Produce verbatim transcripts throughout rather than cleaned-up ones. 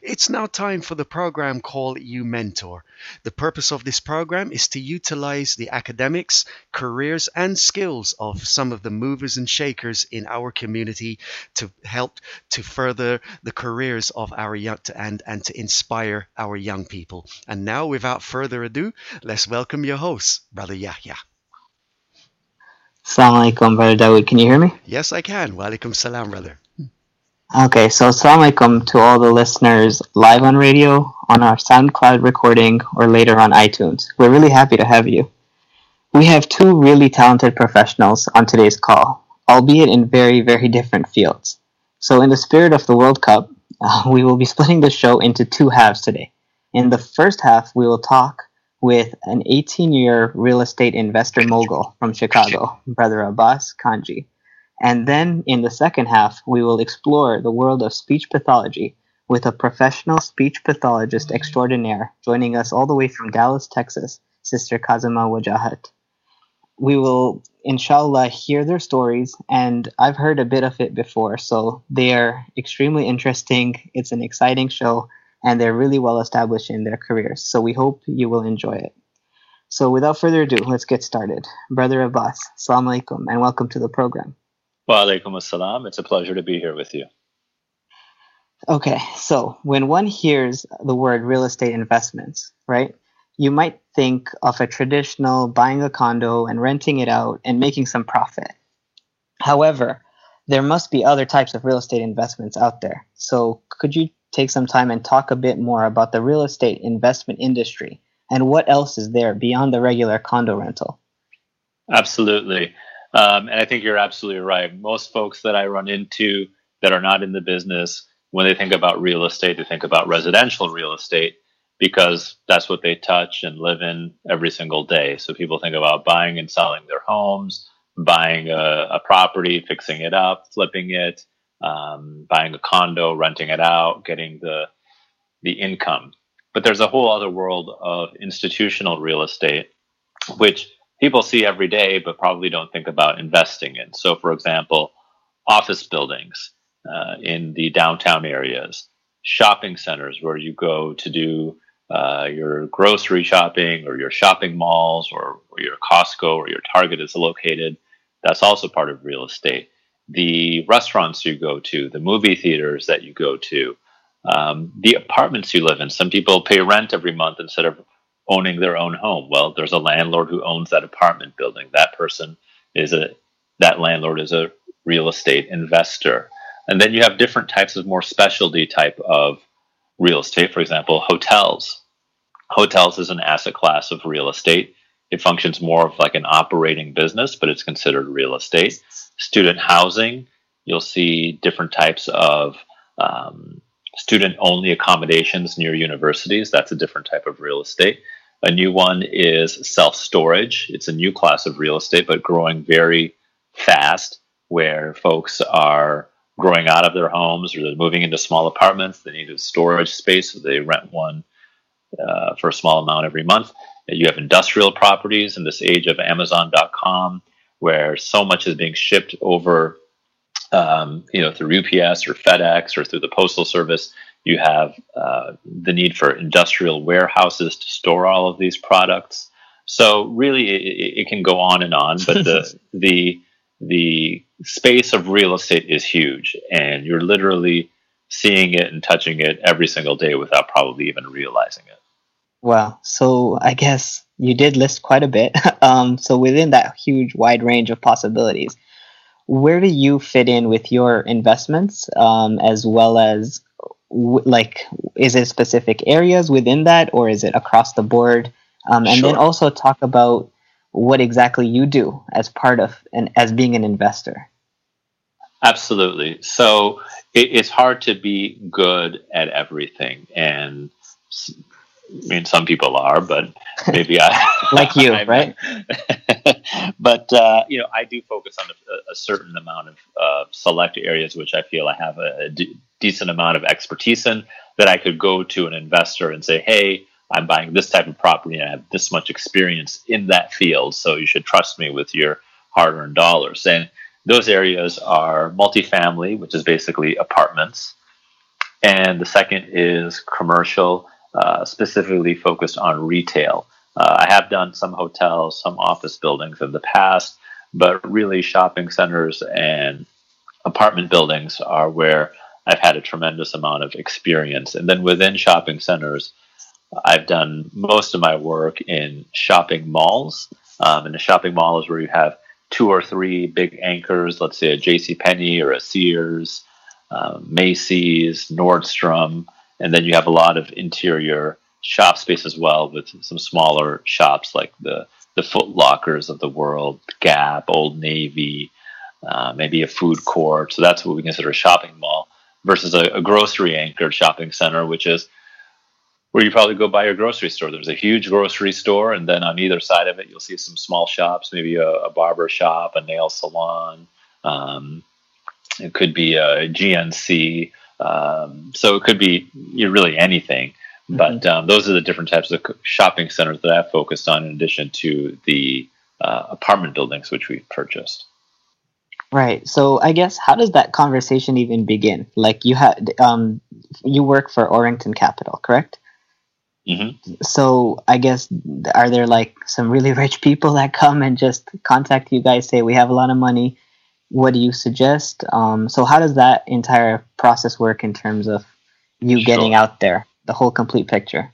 It's now time for the program called You Mentor. The purpose of this program is to utilize the academics, careers, and skills of some of the movers and shakers in our community to help to further the careers of our young and, and to inspire our young people. And now, without further ado, let's welcome your host, Brother Yahya. Assalamu alaikum, Brother Dawood. Can you hear me? Yes, I can. Wa alaikum salam, brother. Okay, so assalamu alaikum to all the listeners live on radio, on our SoundCloud recording, or later on iTunes. We're really happy to have you. We have two really talented professionals on today's call, albeit in very, very different fields. So in the spirit of the World Cup, uh, we will be splitting the show into two halves today. In the first half, we will talk with an eighteen-year real estate investor mogul from Chicago, Brother Abbas Kanji. And then in the second half, we will explore the world of speech pathology with a professional speech pathologist extraordinaire joining us all the way from Dallas, Texas, Sister Kazima Wajahat. We will, inshallah, hear their stories, and I've heard a bit of it before, so they are extremely interesting. It's an exciting show, and they're really well established in their careers, so we hope you will enjoy it. So without further ado, let's get started. Brother Abbas, assalamu alaikum, and welcome to the program. Wa alaikum assalam. It's a pleasure to be here with you. Okay, so when one hears the word real estate investments, right, you might think of a traditional buying a condo and renting it out and making some profit. However, there must be other types of real estate investments out there. So could you take some time and talk a bit more about the real estate investment industry and what else is there beyond the regular condo rental? Absolutely. Um, and I think you're absolutely right. Most folks that I run into that are not in the business, when they think about real estate, they think about residential real estate because that's what they touch and live in every single day. So people think about buying and selling their homes, buying a, a property, fixing it up, flipping it, um, buying a condo, renting it out, getting the the income. But there's a whole other world of institutional real estate, which people see every day, but probably don't think about investing in. So, for example, office buildings uh, in the downtown areas, shopping centers where you go to do uh, your grocery shopping or your shopping malls or, or your Costco or your Target is located. That's also part of real estate. The restaurants you go to, the movie theaters that you go to, um, the apartments you live in. Some people pay rent every month instead of owning their own home. Well, there's a landlord who owns that apartment building. That person is a, that landlord is a real estate investor. And then you have different types of more specialty type of real estate. For example, hotels. Hotels is an asset class of real estate. It functions more of like an operating business, but it's considered real estate. Student housing, you'll see different types of um, student-only accommodations near universities. That's a different type of real estate. A new one is self-storage. It's a new class of real estate, but growing very fast, where folks are growing out of their homes or they're moving into small apartments. They need a storage space, so they rent one uh, for a small amount every month. You have industrial properties in this age of Amazon dot com, where so much is being shipped over Um, you know, through U P S or FedEx or through the Postal Service. You have uh, the need for industrial warehouses to store all of these products. So really, it, it can go on and on. But the the the space of real estate is huge, and you're literally seeing it and touching it every single day without probably even realizing it. Wow. So I guess you did list quite a bit. Um, so within that huge, wide range of possibilities, where do you fit in with your investments, um, as well as, w- like, is it specific areas within that, or is it across the board? Um, and sure. Then also talk about what exactly you do as part of, and as being an investor. Absolutely. So it, it's hard to be good at everything, and I mean, some people are, but maybe I... like you, I, right? But, uh, you know, I do focus on a, a certain amount of uh, select areas, which I feel I have a, a d- decent amount of expertise in, that I could go to an investor and say, hey, I'm buying this type of property and I have this much experience in that field, so you should trust me with your hard-earned dollars. And those areas are multifamily, which is basically apartments, And the second is commercial, uh, specifically focused on retail. Uh, I have done some hotels, some office buildings in the past, but really shopping centers and apartment buildings are where I've had a tremendous amount of experience. And then within shopping centers, I've done most of my work in shopping malls. Um, and a shopping mall is where you have two or three big anchors, let's say a JCPenney or a Sears, uh, Macy's, Nordstrom, and then you have a lot of interior shop space as well with some smaller shops like the, the Foot Lockers of the world, Gap, Old Navy, uh, maybe a food court. So that's what we consider a shopping mall versus a, a grocery-anchored shopping center, which is where you probably go buy your grocery store. There's a huge grocery store, and then on either side of it, you'll see some small shops, maybe a, a barber shop, a nail salon. Um, it could be a G N C. Um, so it could be you know, really anything. Mm-hmm. But um, those are the different types of shopping centers that I've focused on in addition to the uh, apartment buildings, which we've purchased. Right. So I guess, how does that conversation even begin? Like you ha- um, you work for Orrington Capital, correct? Mm-hmm. So I guess, are there like some really rich people that come and just contact you guys, say we have a lot of money, what do you suggest? Um, so how does that entire process work in terms of you sure. getting out there, the whole complete picture?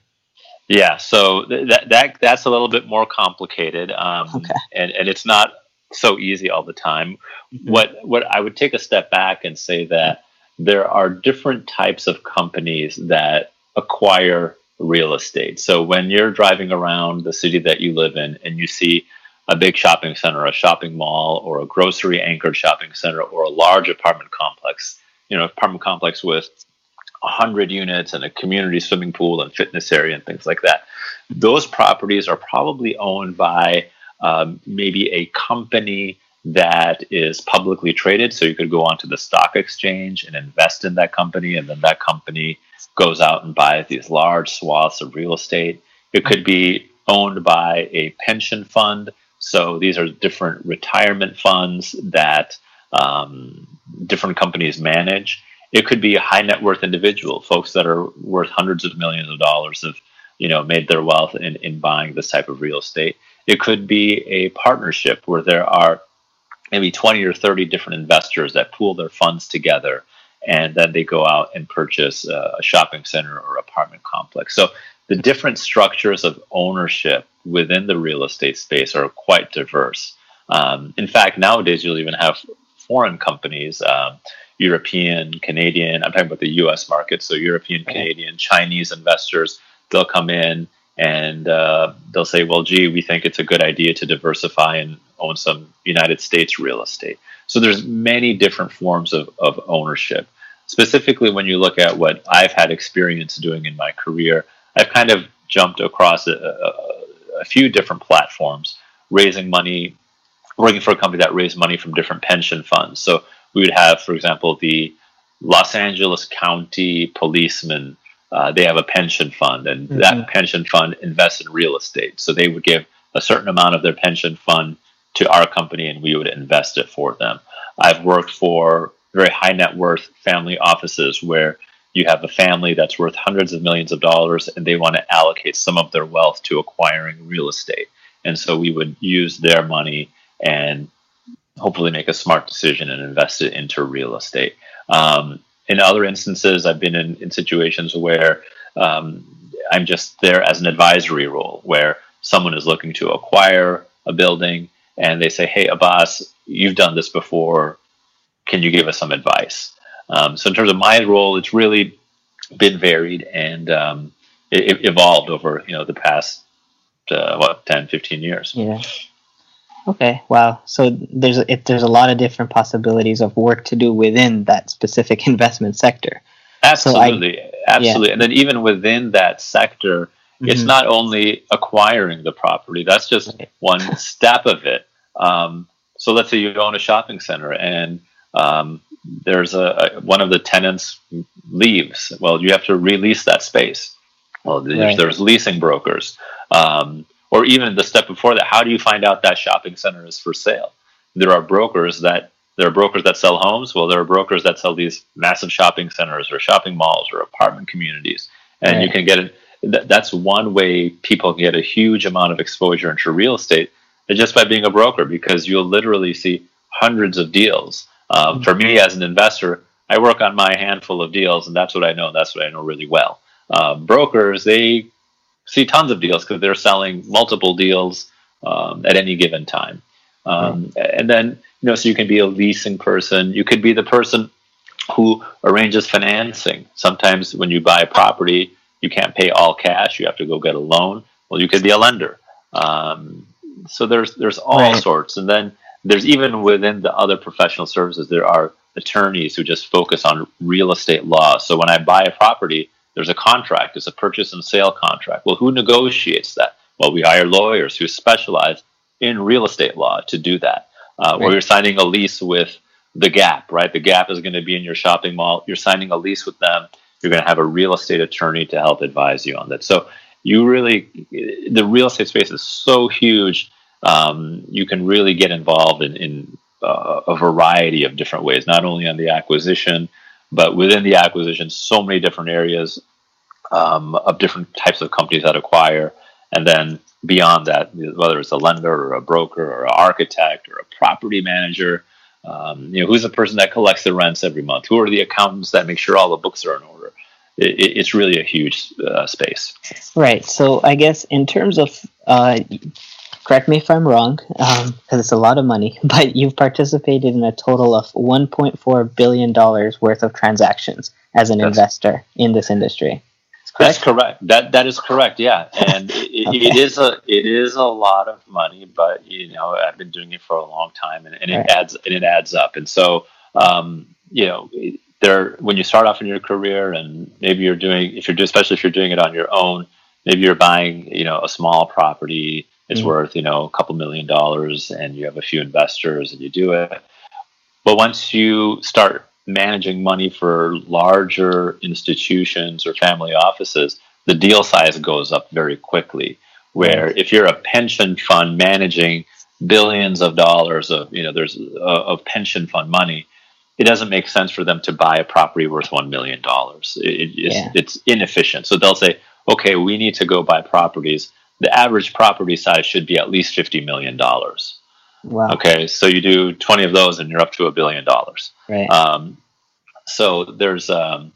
Yeah, so th- that that that's a little bit more complicated, um, okay. and and it's not so easy all the time. Mm-hmm. What what I would take a step back and say that there are different types of companies that acquire real estate. So when you're driving around the city that you live in and you see a big shopping center, a shopping mall, or a grocery anchored shopping center, or a large apartment complex, you know, apartment complex with one hundred units and a community swimming pool and fitness area and things like that, those properties are probably owned by um, maybe a company that is publicly traded. So you could go onto the stock exchange and invest in that company, and then that company goes out and buys these large swaths of real estate. It could be owned by a pension fund. So these are different retirement funds that um, different companies manage. It could be a high net worth individual, folks that are worth hundreds of millions of dollars have, you know, made their wealth in, in buying this type of real estate. It could be a partnership where there are maybe twenty or thirty different investors that pool their funds together, and then they go out and purchase a shopping center or apartment complex. So the different structures of ownership within the real estate space are quite diverse. Um, in fact, nowadays you'll even have foreign companies, um, European, Canadian, I'm talking about the U S market, so European, Canadian, Chinese investors, they'll come in and uh, they'll say, well, gee, we think it's a good idea to diversify and own some United States real estate. So there's many different forms of, of ownership. Specifically, when you look at what I've had experience doing in my career, I've kind of jumped across a, a, a few different platforms, raising money, working for a company that raised money from different pension funds. So we would have, for example, the Los Angeles County Policeman. Uh, they have a pension fund, and mm-hmm. that pension fund invests in real estate. So they would give a certain amount of their pension fund to our company, and we would invest it for them. I've worked for very high net worth family offices where you have a family that's worth hundreds of millions of dollars, and they want to allocate some of their wealth to acquiring real estate. And so we would use their money and hopefully make a smart decision and invest it into real estate. Um, in other instances, I've been in, in situations where um, I'm just there as an advisory role, where someone is looking to acquire a building, and they say, hey, Abbas, you've done this before. Can you give us some advice? Um, so in terms of my role, it's really been varied and um, it, it evolved over, you know, the past, uh, what, ten, fifteen years. Yeah. Okay, wow. So there's it, there's a lot of different possibilities of work to do within that specific investment sector. Absolutely, so I, absolutely. Yeah. And then even within that sector, mm-hmm. it's not only acquiring the property. That's just okay. one step of it. Um, so let's say you own a shopping center and um, there's a, a one of the tenants leaves. Well, you have to release that space. Well, there's, right. there's leasing brokers. Um, Or even the step before that, how do you find out that shopping center is for sale? There are brokers that There are brokers that sell homes. Well, there are brokers that sell these massive shopping centers or shopping malls or apartment communities. And right. you can get it. Th- that's one way people can get a huge amount of exposure into real estate just by being a broker, because you'll literally see hundreds of deals. Uh, mm-hmm. For me as an investor, I work on my handful of deals, and that's what I know. That's what I know really well. Uh, brokers, they see tons of deals because they're selling multiple deals um, at any given time. Um, mm-hmm. And then, you know, so you can be a leasing person. You could be the person who arranges financing. Sometimes when you buy a property, you can't pay all cash. You have to go get a loan. Well, you could be a lender. Um, so there's there's all right. sorts. And then there's even within the other professional services, there are attorneys who just focus on real estate law. So when I buy a property, there's a contract. There's a purchase and sale contract. Well, who negotiates that? Well, we hire lawyers who specialize in real estate law to do that. Uh, right. Or you're signing a lease with the Gap, right? The Gap is going to be in your shopping mall. You're signing a lease with them. You're going to have a real estate attorney to help advise you on that. So you really, the real estate space is so huge. Um, you can really get involved in, in uh, a variety of different ways, not only on the acquisition, but within the acquisition, so many different areas um, of different types of companies that acquire. And then beyond that, whether it's a lender or a broker or an architect or a property manager, um, you know, who's the person that collects the rents every month? Who are the accountants that make sure all the books are in order? It, it's really a huge uh, space. Right. So I guess in terms of, uh, correct me if I'm wrong, because um, it's a lot of money, but you've participated in a total of one point four billion dollars worth of transactions as an that's, investor in this industry. Correct? That's correct. That that is correct. Yeah, and it, okay. it is a it is a lot of money, but you know I've been doing it for a long time, and, and it right. adds and it adds up. And so um, you know there when you start off in your career, and maybe you're doing if you're doing, especially if you're doing it on your own, maybe you're buying you know a small property. It's mm-hmm. worth you know a couple million dollars, and you have a few investors, and you do it. But once you start managing money for larger institutions or family offices, the deal size goes up very quickly. Where if you're a pension fund managing billions of dollars of you know there's uh, of pension fund money, it doesn't make sense for them to buy a property worth one million dollars. It, it's, yeah. it's inefficient. So they'll say, okay, we need to go buy properties. The average property size should be at least fifty million dollars. Wow. Okay, so you do twenty of those, and you're up to a billion dollars. Right. Um, so there's, um,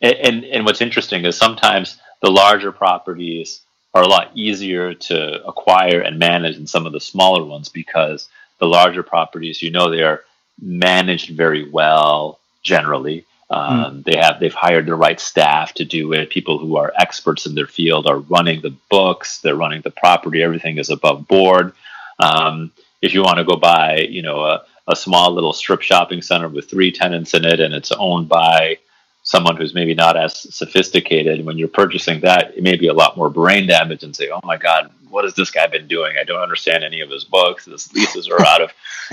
and and what's interesting is sometimes the larger properties are a lot easier to acquire and manage than some of the smaller ones, because the larger properties, you know, they are managed very well generally. Um, mm. They have they've hired the right staff to do it. People who are experts in their field are running the books. They're running the property. Everything is above board. Um, If you want to go buy, you know, a, a small little strip shopping center with three tenants in it, and it's owned by someone who's maybe not as sophisticated, when you're purchasing that, it may be a lot more brain damage and say, oh, my God, what has this guy been doing? I don't understand any of his books. His leases are out of,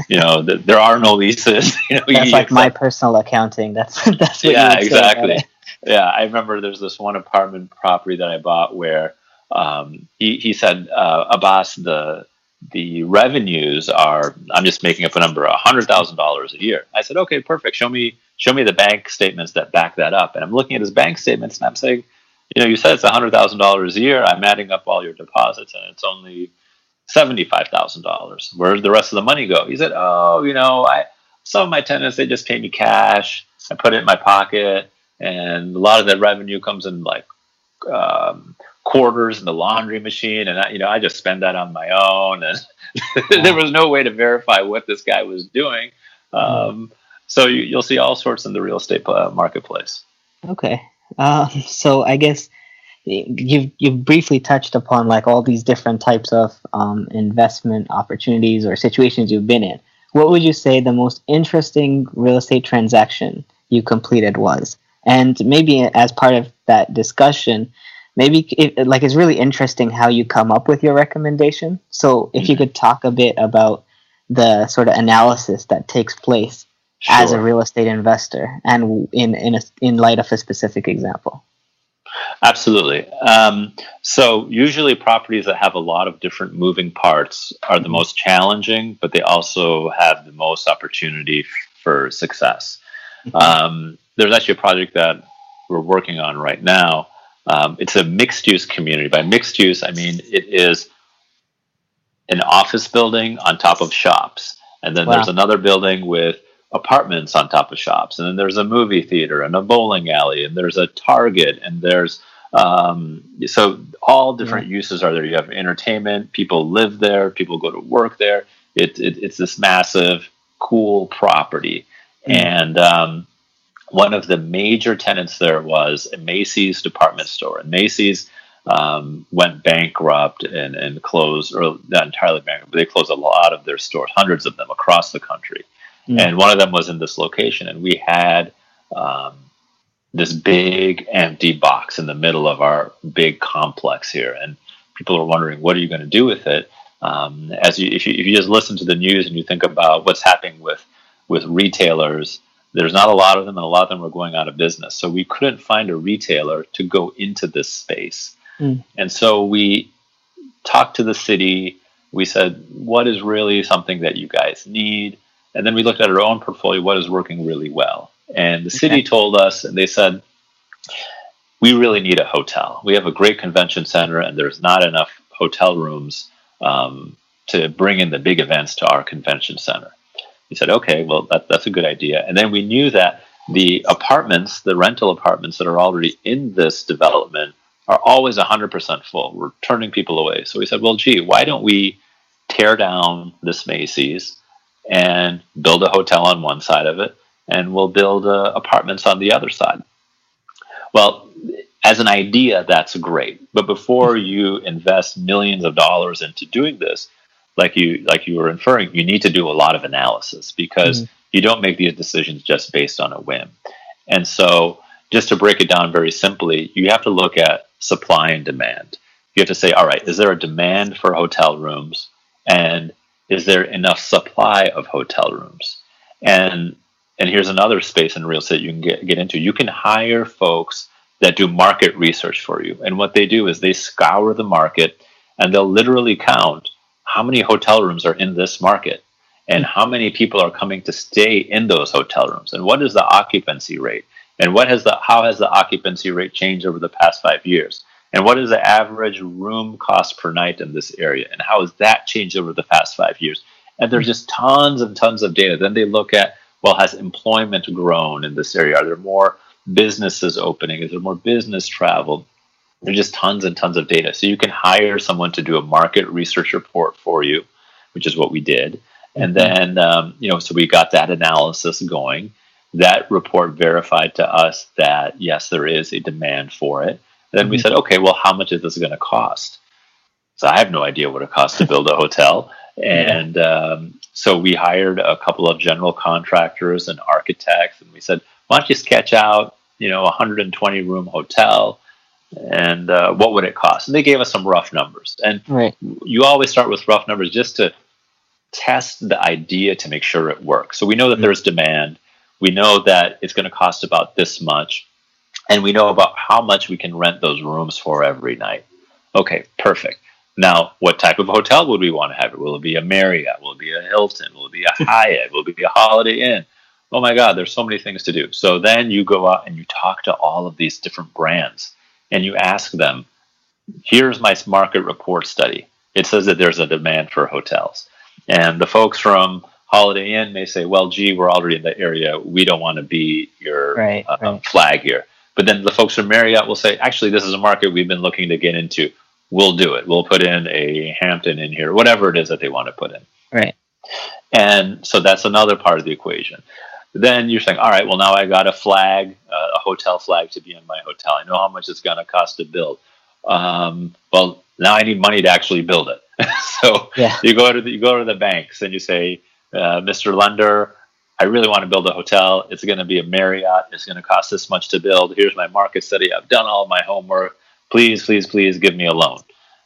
you know, th- there are no leases. You know, that's like my personal accounting. That's, that's what yeah, you would exactly. say about it. Yeah, I remember there's this one apartment property that I bought where um, he, he said, uh, Abbas, the... the revenues are, I'm just making up a number, one hundred thousand dollars a year. I said, okay, perfect. Show me show me the bank statements that back that up. And I'm looking at his bank statements, and I'm saying, you know, you said it's one hundred thousand dollars a year. I'm adding up all your deposits, and it's only seventy-five thousand dollars. Where did the rest of the money go? He said, oh, you know, I some of my tenants, they just pay me cash. I put it in my pocket, and a lot of that revenue comes in, like, um quarters in the laundry machine, and I, you know, I just spend that on my own, and there was no way to verify what this guy was doing. Um, so you, you'll see all sorts in the real estate uh, marketplace. Okay, uh, so I guess you've you've briefly touched upon like all these different types of um, investment opportunities or situations you've been in. What would you say the most interesting real estate transaction you completed was? And maybe as part of that discussion, Maybe it, like it's really interesting how you come up with your recommendation. So if you could talk a bit about the sort of analysis that takes place sure. as a real estate investor, and in in a, in light of a specific example. Absolutely. Um, so usually properties that have a lot of different moving parts are the most challenging, but they also have the most opportunity for success. Um, there's actually a project that we're working on right now. Um, it's a mixed-use community. By mixed-use, I mean it is an office building on top of shops. And then wow. there's another building with apartments on top of shops. And then there's a movie theater and a bowling alley. And there's a Target. And there's... Um, so all different yeah. uses are there. You have entertainment. People live there. People go to work there. It, it, it's this massive, cool property. Mm. And... Um, one of the major tenants there was a Macy's department store. And Macy's um, went bankrupt and, and closed, or not entirely bankrupt, but they closed a lot of their stores, hundreds of them across the country. Mm. And one of them was in this location. And we had um, this big empty box in the middle of our big complex here. And people were wondering, what are you going to do with it? Um, as you, if you, if you just listen to the news and you think about what's happening with, with retailers, there's not a lot of them, and a lot of them were going out of business. So we couldn't find a retailer to go into this space. Mm. And so we talked to the city. We said, what is really something that you guys need? And then we looked at our own portfolio, what is working really well. And the okay. city told us, and they said, we really need a hotel. We have a great convention center, and there's not enough hotel rooms um, to bring in the big events to our convention center. He said, okay, well, that, that's a good idea. And then we knew that the apartments, the rental apartments that are already in this development are always one hundred percent full. We're turning people away. So we said, well, gee, why don't we tear down this Macy's and build a hotel on one side of it, and we'll build uh, apartments on the other side. Well, as an idea, that's great. But before you invest millions of dollars into doing this, Like you like you were inferring, you need to do a lot of analysis, because mm. you don't make these decisions just based on a whim. And so just to break it down very simply, you have to look at supply and demand. You have to say, all right, is there a demand for hotel rooms? And is there enough supply of hotel rooms? And and here's another space in real estate you can get, get into. You can hire folks that do market research for you. And what they do is they scour the market, and they'll literally count how many hotel rooms are in this market, and how many people are coming to stay in those hotel rooms, and what is the occupancy rate, and what has the how has the occupancy rate changed over the past five years, and what is the average room cost per night in this area, and how has that changed over the past five years? And there's just tons and tons of data. Then they look at, well, has employment grown in this area? Are there more businesses opening? Is there more business travel? There's just tons and tons of data. So you can hire someone to do a market research report for you, which is what we did. And mm-hmm. then, um, you know, so we got that analysis going. That report verified to us that, yes, there is a demand for it. And then mm-hmm. we said, okay, well, how much is this going to cost? So I have no idea what it costs to build a hotel. And yeah. um, so we hired a couple of general contractors and architects. And we said, why don't you sketch out, you know, a one hundred twenty room hotel? And uh, what would it cost? And they gave us some rough numbers. And right. you always start with rough numbers just to test the idea to make sure it works. So we know that mm-hmm. there's demand. We know that it's going to cost about this much. And we know about how much we can rent those rooms for every night. Okay, perfect. Now, what type of hotel would we want to have? Will it be a Marriott? Will it be a Hilton? Will it be a Hyatt? Will it be a Holiday Inn? Oh my God, there's so many things to do. So then you go out and you talk to all of these different brands. And you ask them, here's my market report study. It says that there's a demand for hotels. And the folks from Holiday Inn may say, well, gee, we're already in the area. We don't want to be your right, uh, right. flag here. But then the folks from Marriott will say, actually, this is a market we've been looking to get into. We'll do it. We'll put in a Hampton in here, whatever it is that they want to put in. Right. And so that's another part of the equation. Then you're saying, all right, well, now I got a flag, uh, a hotel flag to be in my hotel. I know how much it's going to cost to build. Um, well, now I need money to actually build it. so yeah. you go to the, you go to the banks and you say, uh, Mister Lender, I really want to build a hotel. It's going to be a Marriott. It's going to cost this much to build. Here's my market study. I've done all my homework. Please, please, please give me a loan.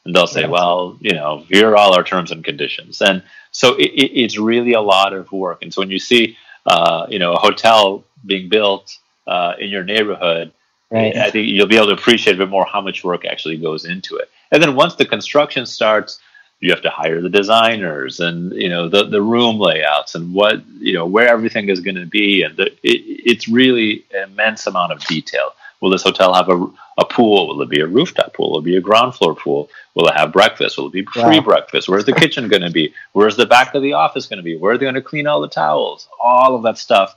And they'll say, yeah. well, you know, here are all our terms and conditions. And so it, it, it's really a lot of work. And so when you see... Uh, you know, a hotel being built uh, in your neighborhood, Right. I think you'll be able to appreciate a bit more how much work actually goes into it. And then once the construction starts, you have to hire the designers and, you know, the, the room layouts and what, you know, where everything is going to be. And the, it, it's really an immense amount of detail. Will this hotel have a, a pool? Will it be a rooftop pool? Will it be a ground floor pool? Will it have breakfast? Will it be free wow. breakfast? Where's the kitchen going to be? Where's the back of the office going to be? Where are they going to clean all the towels? All of that stuff,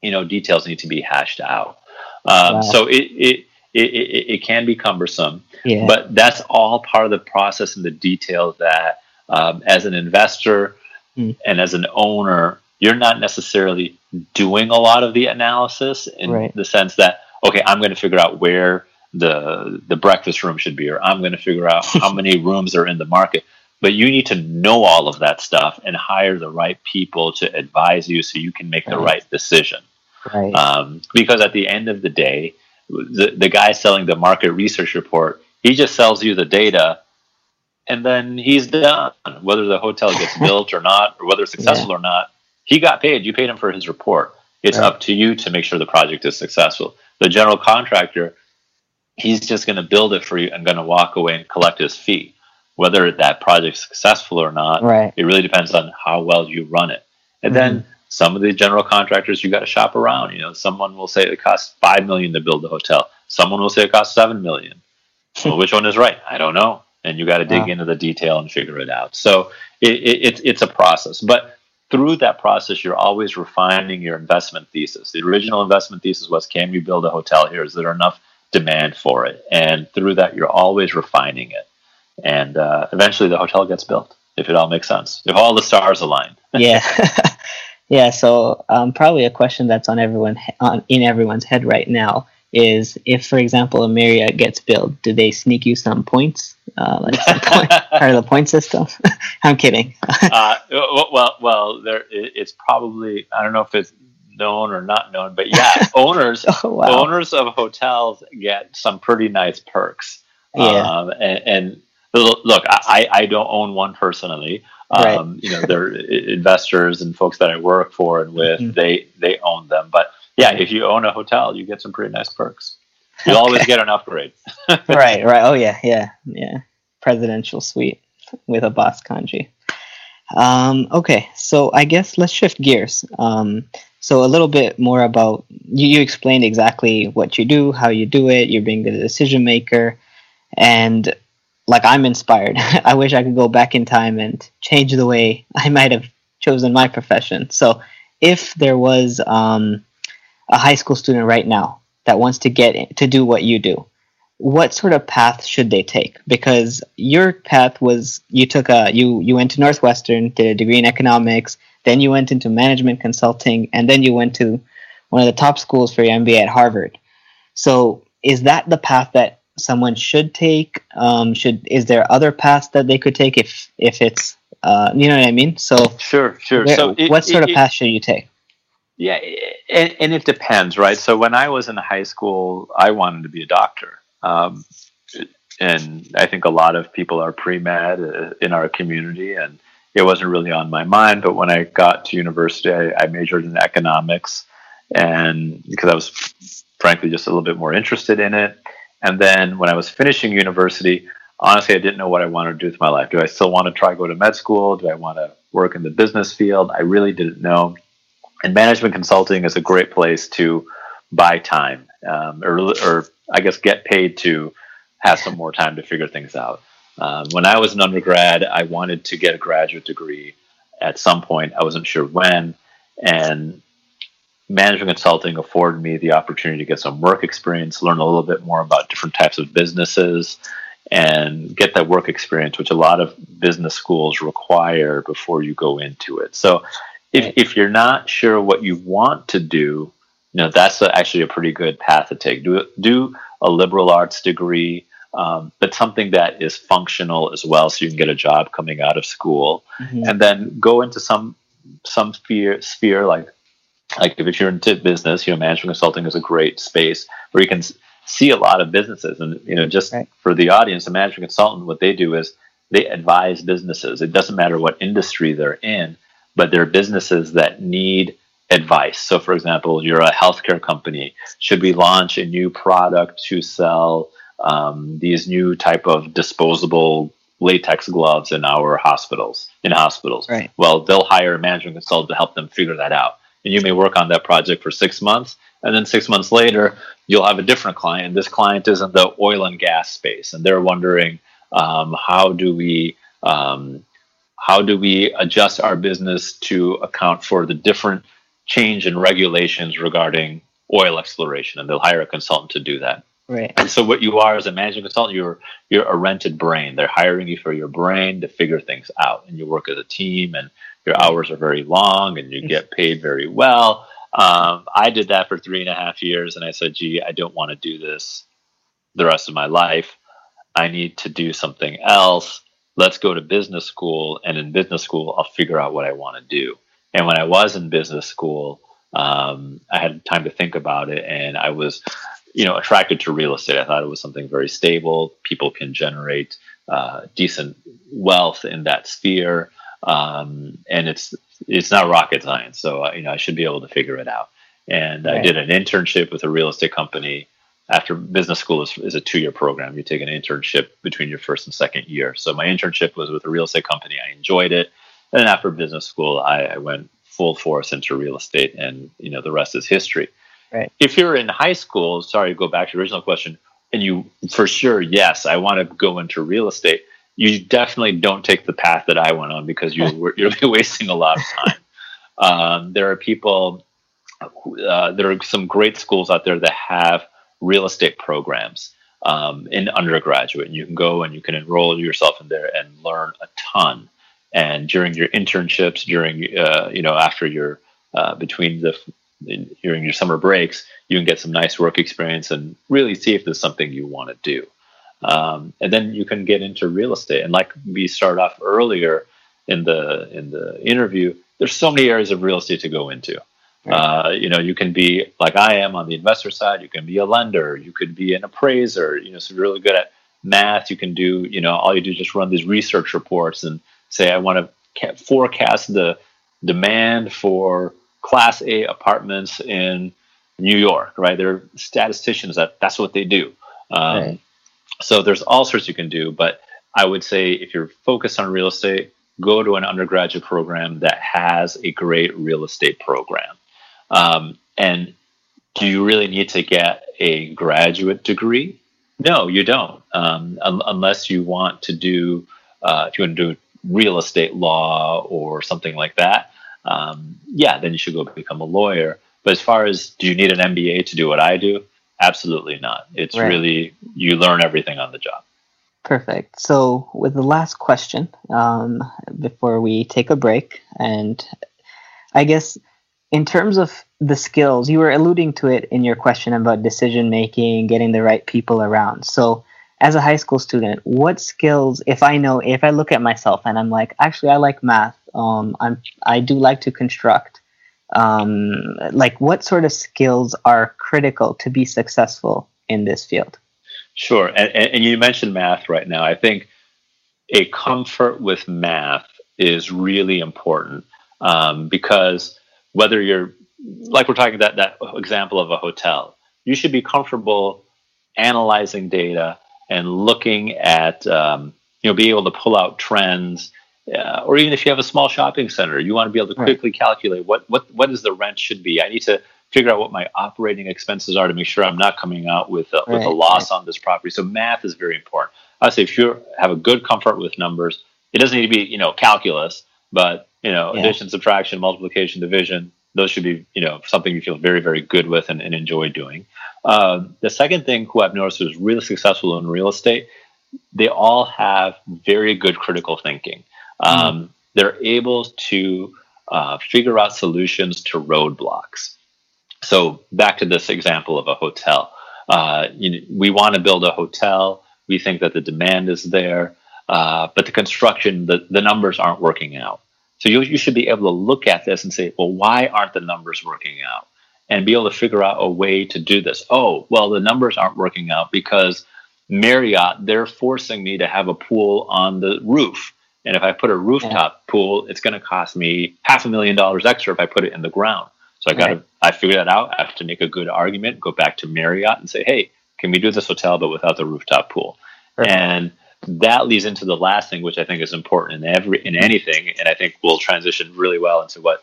you know, details need to be hashed out. Um, wow. So it, it, it, it, it can be cumbersome, yeah. but that's all part of the process and the details that um, as an investor mm. and as an owner, you're not necessarily doing a lot of the analysis in right. the sense that, okay, I'm going to figure out where the the breakfast room should be, or I'm going to figure out how many rooms are in the market. But you need to know all of that stuff and hire the right people to advise you so you can make right. the right decision. Right. Um, because at the end of the day, the, the guy selling the market research report, he just sells you the data and then he's done. Whether the hotel gets built or not, or whether it's successful yeah. or not, he got paid. You paid him for his report. It's right. up to you to make sure the project is successful. The general contractor, he's just going to build it for you and going to walk away and collect his fee. Whether that project's successful or not, right. it really depends on how well you run it. And mm-hmm. then some of the general contractors, you got to shop around. You know, someone will say it costs five million to build the hotel. Someone will say it costs seven million. Well, which one is right? I don't know. And you got to dig wow. into the detail and figure it out. So it, it, it's it's a process, but through that process, you're always refining your investment thesis. The original investment thesis was, can we build a hotel here? Is there enough demand for it? And through that, you're always refining it. And uh, eventually the hotel gets built, if it all makes sense, if all the stars align. yeah. yeah. So um, probably a question that's on everyone on, in everyone's head right now is, if, for example, a Marriott gets built, do they sneak you some points? Uh, like some point, part of the point system? I'm kidding. uh, well, well, there, it's probably, I don't know if it's known or not known, but yeah, owners oh, wow. owners of hotels get some pretty nice perks. Yeah. Um, and, and look, I, I don't own one personally. Um, right. You know, they're investors and folks that I work for and with, mm-hmm. they, they own them. But yeah, if you own a hotel, you get some pretty nice perks. You okay. always get an upgrade. right, right. Oh, yeah, yeah, yeah. Presidential suite with Abbas Kanji. Um, okay, so I guess let's shift gears. Um, so a little bit more about, you, you explained exactly what you do, how you do it, you're being the decision maker, and like I'm inspired. I wish I could go back in time and change the way I might have chosen my profession. So if there was... Um, a high school student right now that wants to get in, to do what you do, what sort of path should they take? Because your path was, you took a, you, you went to Northwestern, did a degree in economics, then you went into management consulting, and then you went to one of the top schools for your M B A at Harvard. So is that the path that someone should take? Um, should, is there other paths that they could take if, if it's, uh, you know what I mean? So sure, sure. Where, so it, what sort it, of path should you take? Yeah, and, and it depends, right? So when I was in high school, I wanted to be a doctor. Um, and I think a lot of people are pre-med uh, in our community, and it wasn't really on my mind. But when I got to university, I, I majored in economics, and because I was frankly just a little bit more interested in it. And then when I was finishing university, honestly, I didn't know what I wanted to do with my life. Do I still want to try go to med school? Do I want to work in the business field? I really didn't know. And management consulting is a great place to buy time, um, or, or I guess get paid to have some more time to figure things out. Um, when I was an undergrad, I wanted to get a graduate degree at some point. I wasn't sure when. And management consulting afforded me the opportunity to get some work experience, learn a little bit more about different types of businesses, and get that work experience, which a lot of business schools require before you go into it. So If if you're not sure what you want to do, you know, that's a, actually a pretty good path to take. Do do a liberal arts degree, um, but something that is functional as well, so you can get a job coming out of school, mm-hmm. and then go into some some sphere sphere like like if you're into business, you know, management consulting is a great space where you can see a lot of businesses. And you know, just right. for the audience, a management consultant, what they do is they advise businesses. It doesn't matter what industry they're in. But there are businesses that need advice. So, for example, you're a healthcare company. Should we launch a new product to sell um, these new type of disposable latex gloves in our hospitals, in hospitals? Right. Well, they'll hire a management consultant to help them figure that out. And you may work on that project for six months. And then six months later, you'll have a different client. This client is in the oil and gas space. And they're wondering, um, how do we um, how do we adjust our business to account for the different change in regulations regarding oil exploration? And they'll hire a consultant to do that. Right. And so what you are as a management consultant, you're you're a rented brain. They're hiring you for your brain to figure things out. And you work as a team, and your hours are very long, and you get paid very well. Um, I did that for three and a half years, and I said, gee, I don't want to do this the rest of my life. I need to do something else. Let's go to business school, and in business school, I'll figure out what I want to do. And when I was in business school, um, I had time to think about it, and I was, you know, attracted to real estate. I thought it was something very stable. People can generate uh, decent wealth in that sphere. Um, and it's, it's not rocket science. So, uh, you know, I should be able to figure it out. And right. I did an internship with a real estate company. After business school is, is a two-year program. You take an internship between your first and second year. So my internship was with a real estate company. I enjoyed it. And then after business school, I, I went full force into real estate, and, you know, the rest is history. Right. If you're in high school, sorry, go back to your original question, and you for sure, yes, I want to go into real estate. You definitely don't take the path that I went on, because you're, you're wasting a lot of time. Um, there are people, uh, there are some great schools out there that have real estate programs um, in undergraduate. And you can go and you can enroll yourself in there and learn a ton. And during your internships, during, uh, you know, after your, uh, between the, during your summer breaks, you can get some nice work experience and really see if there's something you want to do. Um, and then you can get into real estate. And like we started off earlier in the in the interview, there's so many areas of real estate to go into. Uh, you know, you can be like I am on the investor side. You can be a lender. You could be an appraiser. You know, so you're really good at math. You can do, you know, all you do is just run these research reports and say, I want to forecast the demand for Class A apartments in New York, right? They're statisticians. That that's what they do. Um, right. So there's all sorts you can do, but I would say if you're focused on real estate, go to an undergraduate program that has a great real estate program. Um, and do you really need to get a graduate degree? No, you don't, um, un- unless you want to do uh, if you want to do real estate law or something like that. Um, yeah, then you should go become a lawyer. But as far as do you need an M B A to do what I do? Absolutely not. It's right. really, you learn everything on the job. Perfect. So with the last question, um, before we take a break, and I guess in terms of the skills, you were alluding to it in your question about decision making, getting the right people around. So as a high school student, what skills, if I know, if I look at myself and I'm like, actually, I like math, um, I'm, I do like to construct. Um, like what sort of skills are critical to be successful in this field? Sure. And, and you mentioned math right now. I think a comfort with math is really important, um, because whether you're, like we're talking about that example of a hotel, you should be comfortable analyzing data and looking at, um, you know, be able to pull out trends. Uh, or even if you have a small shopping center, you want to be able to quickly right. calculate what, what, what is the rent should be. I need to figure out what my operating expenses are to make sure I'm not coming out with a, right. with a loss right. on this property. So math is very important. I would say if you have a good comfort with numbers, it doesn't need to be, you know, calculus, but, you know, yeah. addition, subtraction, multiplication, division, those should be, you know, something you feel very, very good with and, and enjoy doing. Uh, the second thing who I've noticed is really successful in real estate, they all have very good critical thinking. Um, they're able to uh, figure out solutions to roadblocks. So back to this example of a hotel. Uh, you know, we want to build a hotel. We think that the demand is there, uh, but the construction, the, the numbers aren't working out. So you, you should be able to look at this and say, well, why aren't the numbers working out? And be able to figure out a way to do this. Oh, well, the numbers aren't working out because Marriott, they're forcing me to have a pool on the roof. And if I put a rooftop yeah. pool, it's going to cost me half a million dollars extra if I put it in the ground. So I got right. to, I figured that out. I have to make a good argument, go back to Marriott and say, hey, can we do this hotel but without the rooftop pool? Right. And that leads into the last thing, which I think is important in every in anything, and I think will transition really well into what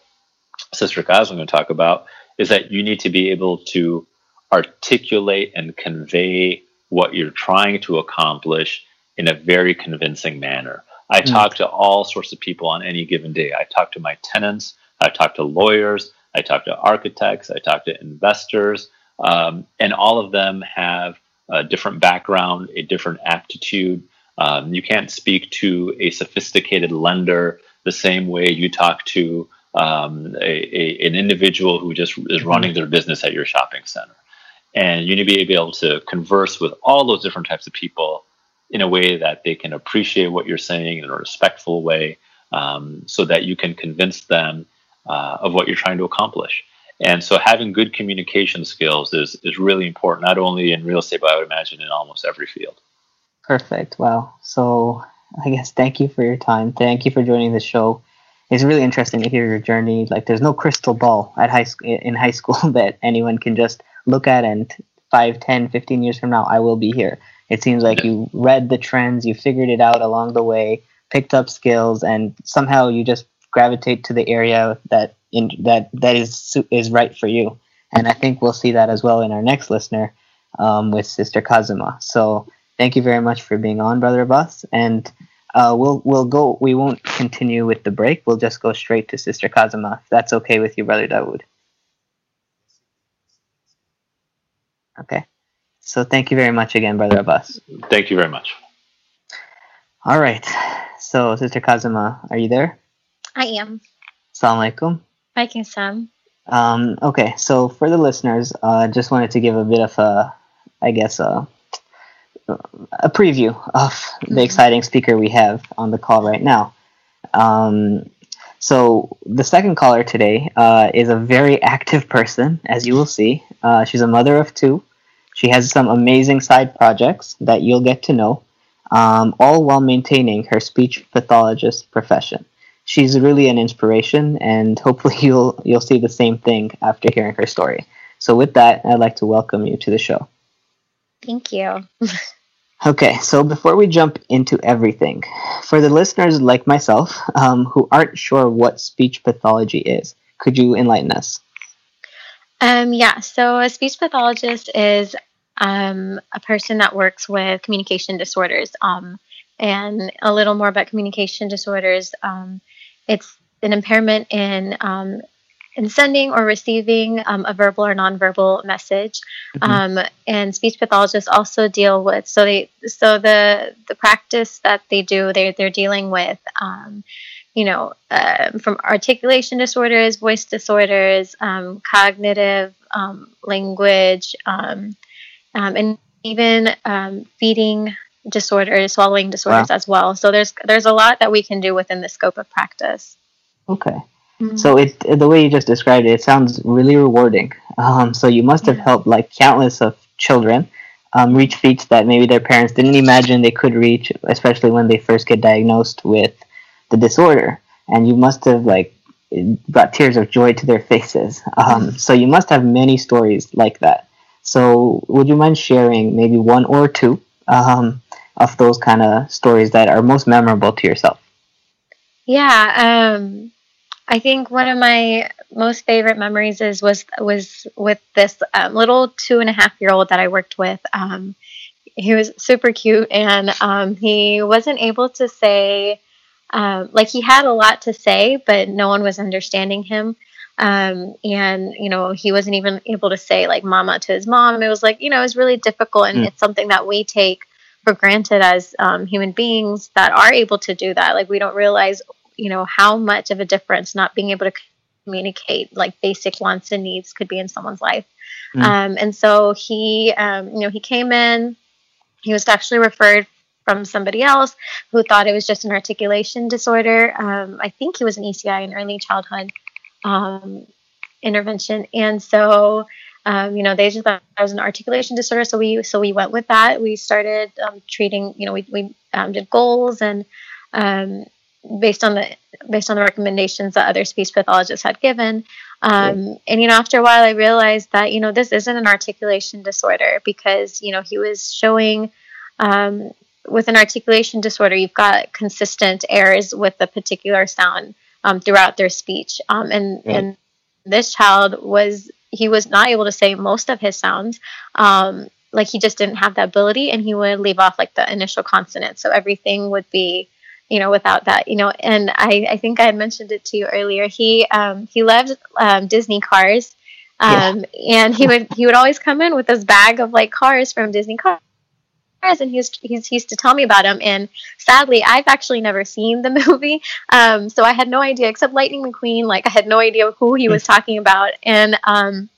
Sister Kaz is going to talk about, is that you need to be able to articulate and convey what you're trying to accomplish in a very convincing manner. I mm-hmm. talk to all sorts of people on any given day. I talk to my tenants. I talk to lawyers. I talk to architects. I talk to investors. Um, and all of them have a different background, a different aptitude. Um, you can't speak to a sophisticated lender the same way you talk to um, a, a, an individual who just is running their business at your shopping center. And you need to be able to converse with all those different types of people in a way that they can appreciate what you're saying in a respectful way, um, so that you can convince them uh, of what you're trying to accomplish. And so having good communication skills is is really important, not only in real estate, but I would imagine in almost every field. Perfect. Wow. So I guess thank you for your time. Thank you for joining the show. It's really interesting to hear your journey. Like, there's no crystal ball at high sc- in high school that anyone can just look at and five, ten, fifteen years from now, I will be here. It seems like you read the trends, you figured it out along the way, picked up skills, and somehow you just gravitate to the area that in, that that is is right for you. And I think we'll see that as well in our next listener um, with Sister Kazima. So thank you very much for being on, Brother Abbas. And uh, we'll we'll go. We won't continue with the break. We'll just go straight to Sister Kazima, if that's okay with you, Brother Dawood. Okay. So thank you very much again, Brother Abbas. Thank you very much. All right. So, Sister Kazima, are you there? I am. Assalamu alaikum. Waikum salam. Um, okay. So for the listeners, I uh, just wanted to give a bit of a, I guess, a, a preview of the mm-hmm. exciting speaker we have on the call right now. Um, so the second caller today uh, is a very active person, as you will see. Uh, she's a mother of two. She has some amazing side projects that you'll get to know, um, all while maintaining her speech pathologist profession. She's really an inspiration, and hopefully you'll you'll see the same thing after hearing her story. So with that, I'd like to welcome you to the show. Thank you. Okay, so before we jump into everything, for the listeners like myself um, who aren't sure what speech pathology is, could you enlighten us? Um, yeah, so a speech pathologist is um, a person that works with communication disorders. Um, and a little more about communication disorders. Um, it's an impairment in um, in sending or receiving um, a verbal or nonverbal message. Mm-hmm. Um, and speech pathologists also deal with so they so the the practice that they do they they're dealing with. Um, you know, uh, from articulation disorders, voice disorders, um, cognitive, um, language, um, um, and even um, feeding disorders, swallowing disorders wow. as well. So there's there's a lot that we can do within the scope of practice. Okay. Mm-hmm. So it the way you just described it, it sounds really rewarding. Um, so you must have helped like countless of children um, reach feats that maybe their parents didn't imagine they could reach, especially when they first get diagnosed with the disorder, and you must have like brought tears of joy to their faces. Um, so you must have many stories like that. So would you mind sharing maybe one or two um, of those kind of stories that are most memorable to yourself? Yeah, um, I think one of my most favorite memories is was was with this uh, little two and a half year old that I worked with. Um, he was super cute, and um, he wasn't able to say. Um, like he had a lot to say, but no one was understanding him. Um, and, you know, he wasn't even able to say like mama to his mom. It was like, you know, it was really difficult. And mm. it's something that we take for granted as um, human beings that are able to do that. Like we don't realize, you know, how much of a difference not being able to communicate like basic wants and needs could be in someone's life. Mm. Um, and so he, um, you know, he came in, he was actually referred from somebody else who thought it was just an articulation disorder. Um, I think he was an E C I, an early childhood um, intervention. And so, um, you know, they just thought it was an articulation disorder. So we so we went with that. We started um, treating, you know, we, we um, did goals and um, based on the based on the recommendations that other speech pathologists had given. Um, right. And, you know, after a while, I realized that, you know, this isn't an articulation disorder because, you know, he was showing um, with an articulation disorder, you've got consistent errors with a particular sound um, throughout their speech. Um, and, right. and this child was, he was not able to say most of his sounds. Um, like he just didn't have that ability, and he would leave off like the initial consonant. So everything would be, you know, without that, you know, and I, I think I had mentioned it to you earlier. He, um, he loved, um, Disney cars. Um, yeah. and he would, he would always come in with this bag of like cars from Disney cars. And he was, he's, he used to tell me about them. And sadly, I've actually never seen the movie. Um, so I had no idea except Lightning McQueen. Like I had no idea who he was talking about. And, um,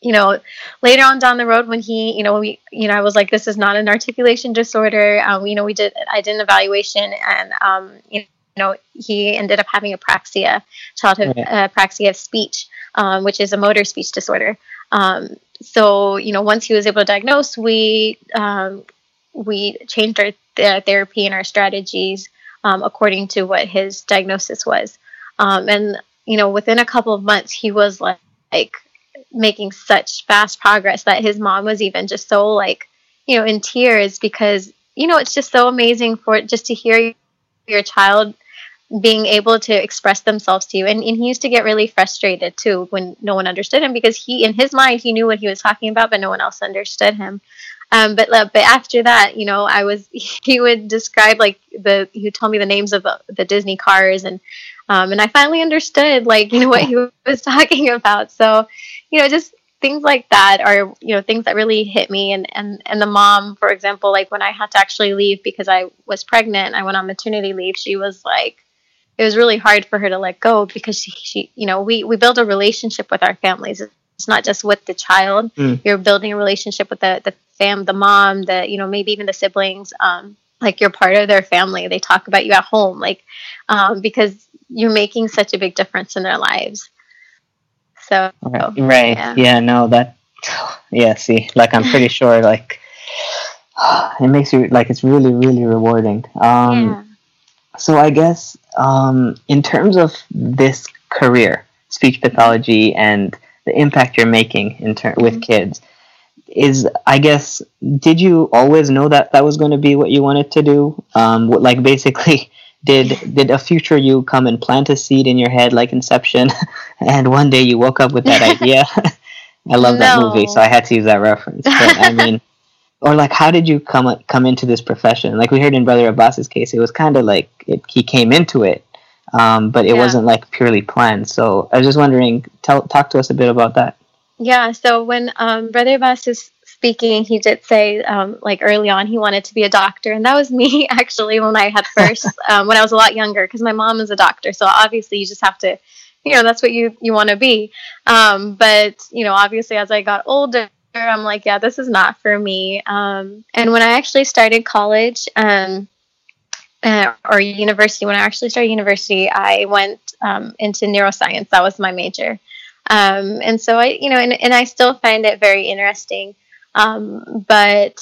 you know, later on down the road when he, you know, we, you know, I was like, this is not an articulation disorder. Um, you know, we did, I did an evaluation and, um, you know, he ended up having apraxia, childhood uh, apraxia of speech, um, which is a motor speech disorder. Um, so, you know, once he was able to diagnose, we, um, we changed our th- therapy and our strategies, um, according to what his diagnosis was. Um, and, you know, within a couple of months, he was like, like making such fast progress that his mom was even just so like, you know, in tears because, you know, it's just so amazing for just to hear your child being able to express themselves to you. And, and he used to get really frustrated too when no one understood him because he, in his mind, he knew what he was talking about, but no one else understood him. Um, but, but after that, you know, I was, he would describe like the, he would tell me the names of the, the Disney cars and, um, and I finally understood like, you know, what he was talking about. So, you know, just things like that are, you know, things that really hit me. And, and, and the mom, for example, like when I had to actually leave because I was pregnant, I went on maternity leave. She was like, it was really hard for her to let go because she, she you know, we, we build a relationship with our families. It's not just with the child. Mm. You're building a relationship with the, the fam, the mom, the, you know, maybe even the siblings, um, like you're part of their family. They talk about you at home, like, um, because you're making such a big difference in their lives. So, right. right. Yeah. yeah, no, that, yeah, see, like, I'm pretty sure, like, it makes you, like, it's really, really rewarding. Um, yeah. So I guess, um, in terms of this career, speech pathology and the impact you're making in ter- with mm-hmm. kids, is, I guess, did you always know that that was going to be what you wanted to do? Um, what, like, basically... Did did a future you come and plant a seed in your head like Inception, and one day you woke up with that idea? I love no. that movie, so I had to use that reference. But, I mean, or like, how did you come come into this profession? Like we heard in Brother Abbas's case, it was kind of like it, he came into it, um, but it yeah. wasn't like purely planned. So I was just wondering, tell, talk to us a bit about that. Yeah. So when um, Brother Abbas is speaking, he did say, um, like early on, he wanted to be a doctor. And that was me actually when I had first, um, when I was a lot younger, because my mom is a doctor. So obviously you just have to, you know, that's what you, you want to be. Um, but, you know, obviously as I got older, I'm like, yeah, this is not for me. Um, and when I actually started college um, uh, or university, when I actually started university, I went um, into neuroscience. That was my major. Um, and so I, you know, and, and I still find it very interesting. Um, but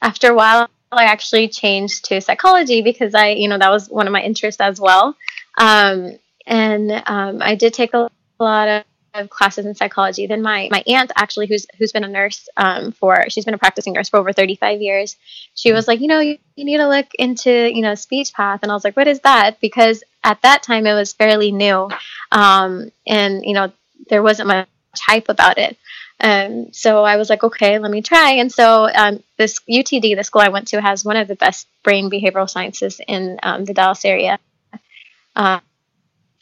after a while, I actually changed to psychology because I, you know, that was one of my interests as well. Um, and, um, I did take a lot of classes in psychology. Then my, my aunt actually, who's, who's been a nurse, um, for, she's been a practicing nurse for over thirty-five years. She was like, you know, you, you need to look into, you know, speech path. And I was like, what is that? Because at that time it was fairly new. Um, and you know, there wasn't much hype about it. Um, so I was like, okay, let me try. And so, um, this U T D, the school I went to, has one of the best brain behavioral sciences in, um, the Dallas area, uh,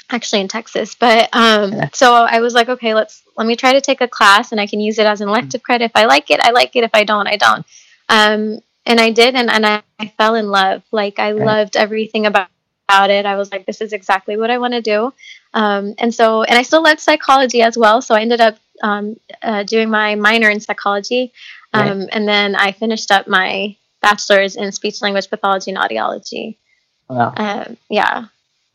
actually in Texas. But, um, yeah. so I was like, okay, let's, let me try to take a class and I can use it as an elective credit. If I like it, I like it. If I don't, I don't. Um, and I did. And, and I, I fell in love. Like I right. loved everything about, about it. I was like, this is exactly what I want to do. Um, and so, and I still loved psychology as well. So I ended up um, uh, doing my minor in psychology. Um, right. And then I finished up my bachelor's in speech language pathology and audiology. Wow. Um, yeah.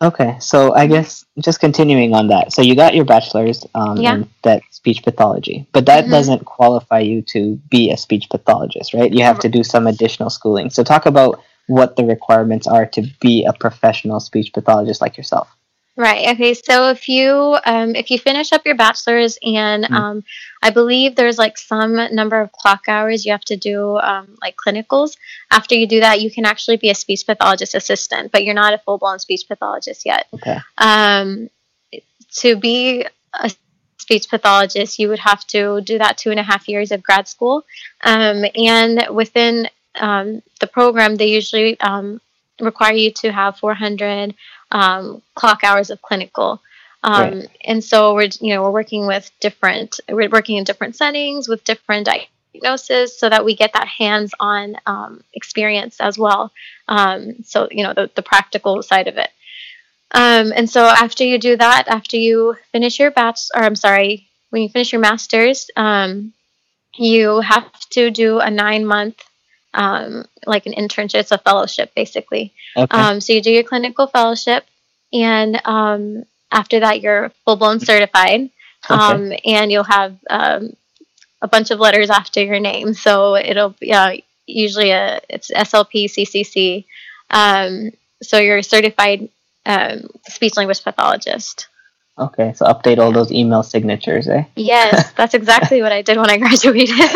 Okay. So I guess just continuing on that. So you got your bachelor's, um, yeah. in that speech pathology, but that mm-hmm. doesn't qualify you to be a speech pathologist, right? You have to do some additional schooling. So talk about what the requirements are to be a professional speech pathologist like yourself. Right. Okay. So if you um, if you finish up your bachelor's and mm. um, I believe there's like some number of clock hours you have to do um, like clinicals. After you do that, you can actually be a speech pathologist assistant, but you're not a full blown speech pathologist yet. Okay. Um, to be a speech pathologist, you would have to do that two and a half years of grad school. Um, and within um, the program, they usually um, require you to have four hundred Um, clock hours of clinical. Um, right. And so we're, you know, we're working with different, we're working in different settings with different diagnoses so that we get that hands-on um, experience as well. Um, so, you know, the, the practical side of it. Um, and so after you do that, after you finish your bach- or I'm sorry, when you finish your master's, um, you have to do a nine month um, like an internship, it's a fellowship basically. Okay. Um, so you do your clinical fellowship and, um, after that you're full blown certified. Um, okay. And you'll have, um, a bunch of letters after your name. So it'll be, uh, usually, a, it's S L P, C C C. Um, so you're a certified, um, speech language pathologist. Okay. So update all those email signatures, eh? Yes. That's exactly what I did when I graduated.